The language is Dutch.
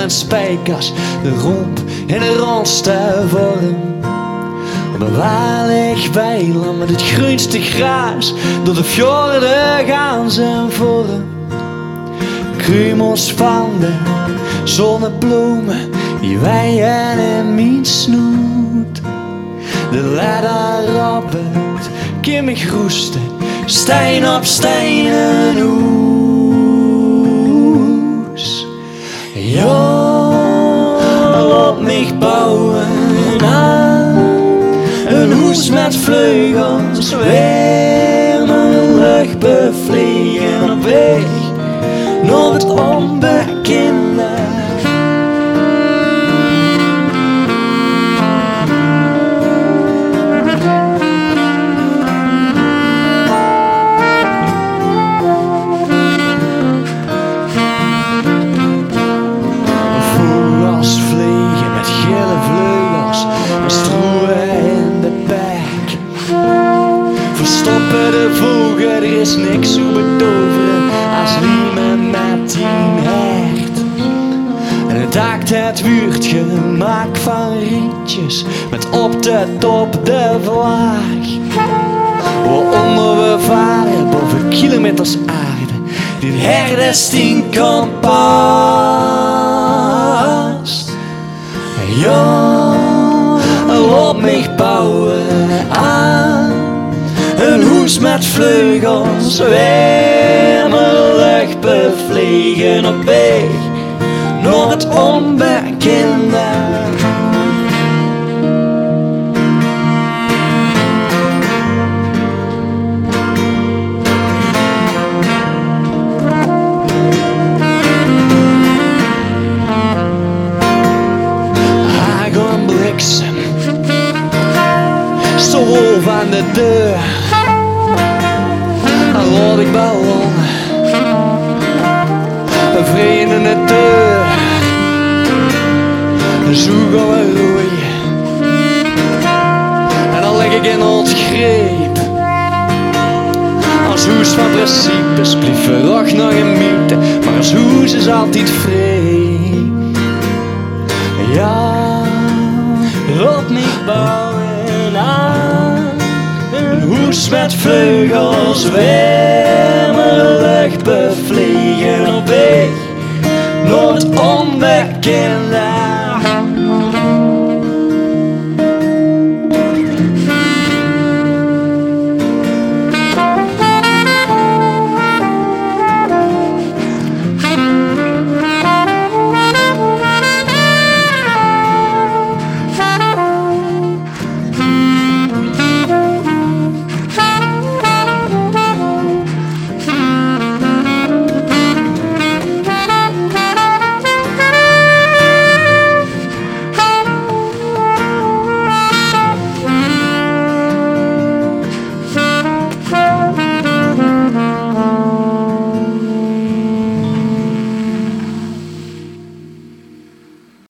en spijkers, de romp en de rons te vormen. Een waarlijk weiland met het groenste gras, door de fjorden gaan ze voren. Krumels van de zonnebloemen, die wijen in mijn snoet. De ladder op het kimmig roesten, steen op steen een hoes. Ja, op mij bouwen. Een hoes met vleugels, weer mijn lucht bevliegen op weg naar het onbekende. Vogels vliegen met gele vleugels, en stroeven in de bek. Verstoppen de vogel, er is niks zo betoveren als riemen met die hecht. En het daakt het wuurt gemaakt van rietjes, met op de top de vlaag. Waaronder we varen boven kilometers aarde, dit herdestien kompas. Ja. Op mij bouwen aan, een hoes met vleugels, wermelig bevliegen op weg naar het onbekende. Wolf aan de deur, dan word ik ballon. Een vreemde deur, zoek al een roei. En dan leg ik in ontgreep. Als hoes van principes, blieft verrocht nog een mythe, maar als hoes is altijd vreemd. Ja, rot niet bouwen aan. Hoes met vleugels, wermelig bevliegen op weg naar het onbekende.